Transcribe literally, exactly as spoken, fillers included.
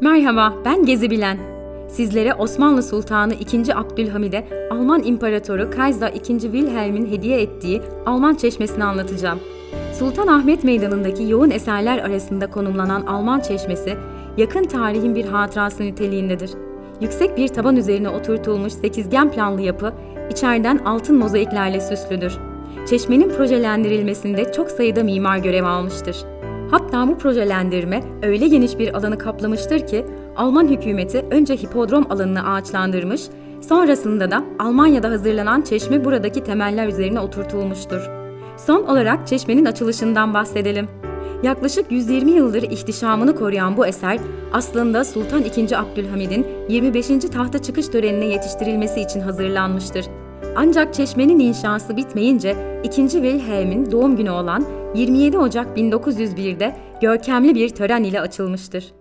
Merhaba, ben Gezi Bilen. Sizlere Osmanlı Sultanı ikinci. Abdülhamid'e Alman İmparatoru Kaiser ikinci. Wilhelm'in hediye ettiği Alman Çeşmesi'ni anlatacağım. Sultanahmet Meydanı'ndaki yoğun eserler arasında konumlanan Alman Çeşmesi, yakın tarihin bir hatırası niteliğindedir. Yüksek bir taban üzerine oturtulmuş sekizgen planlı yapı, içeriden altın mozaiklerle süslüdür. Çeşmenin projelendirilmesinde çok sayıda mimar görev almıştır. Hatta bu projelendirme öyle geniş bir alanı kaplamıştır ki, Alman hükümeti önce hipodrom alanını ağaçlandırmış, sonrasında da Almanya'da hazırlanan çeşme buradaki temeller üzerine oturtulmuştur. Son olarak çeşmenin açılışından bahsedelim. Yaklaşık yüz yirmi yıldır ihtişamını koruyan bu eser, aslında Sultan ikinci. Abdülhamid'in yirmi beşinci tahta çıkış törenine yetiştirilmesi için hazırlanmıştır. Ancak çeşmenin inşası bitmeyince ikinci. Wilhelm'in doğum günü olan yirmi yedi Ocak bin dokuz yüz bir'de görkemli bir tören ile açılmıştır.